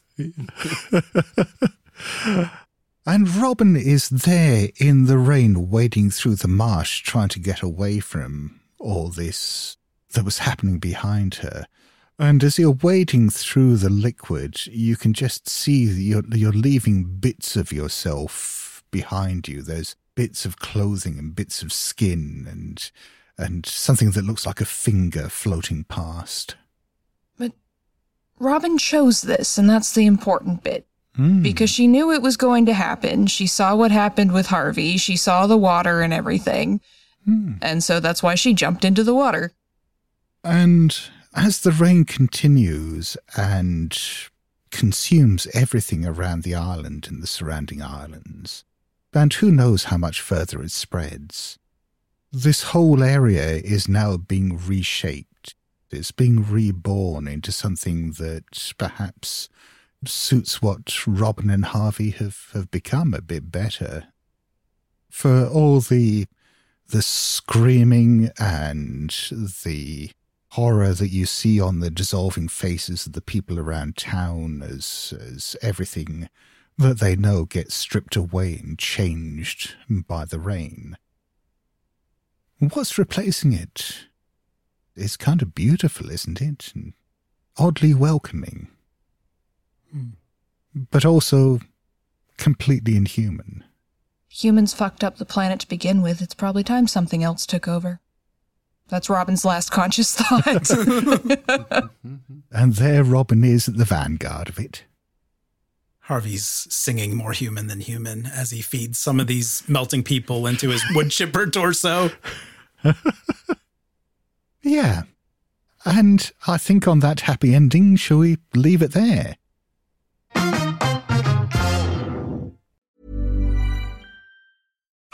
And Robin is there in the rain, wading through the marsh, trying to get away from all this that was happening behind her. And as you're wading through the liquid, you can just see that you're, you're leaving bits of yourself behind you. There's bits of clothing and bits of skin and and something that looks like a finger floating past. But Robin chose this, and that's the important bit. Mm. Because she knew it was going to happen. She saw what happened with Harvey. She saw the water and everything. Mm. And so that's why she jumped into the water. And as the rain continues and consumes everything around the island and the surrounding islands, and who knows how much further it spreads, this whole area is now being reshaped. It's being reborn into something that perhaps suits what Robin and Harvey have, have become a bit better. For all the the screaming and the horror that you see on the dissolving faces of the people around town as as everything that they know gets stripped away and changed by the rain. What's replacing it? It's kind of beautiful, isn't it? And oddly welcoming. Mm. But also completely inhuman. Humans fucked up the planet to begin with. It's probably time something else took over. That's Robin's last conscious thought. And there Robin is at the vanguard of it. Harvey's singing more human than human as he feeds some of these melting people into his wood chipper torso. Yeah. And I think on that happy ending, shall we leave it there?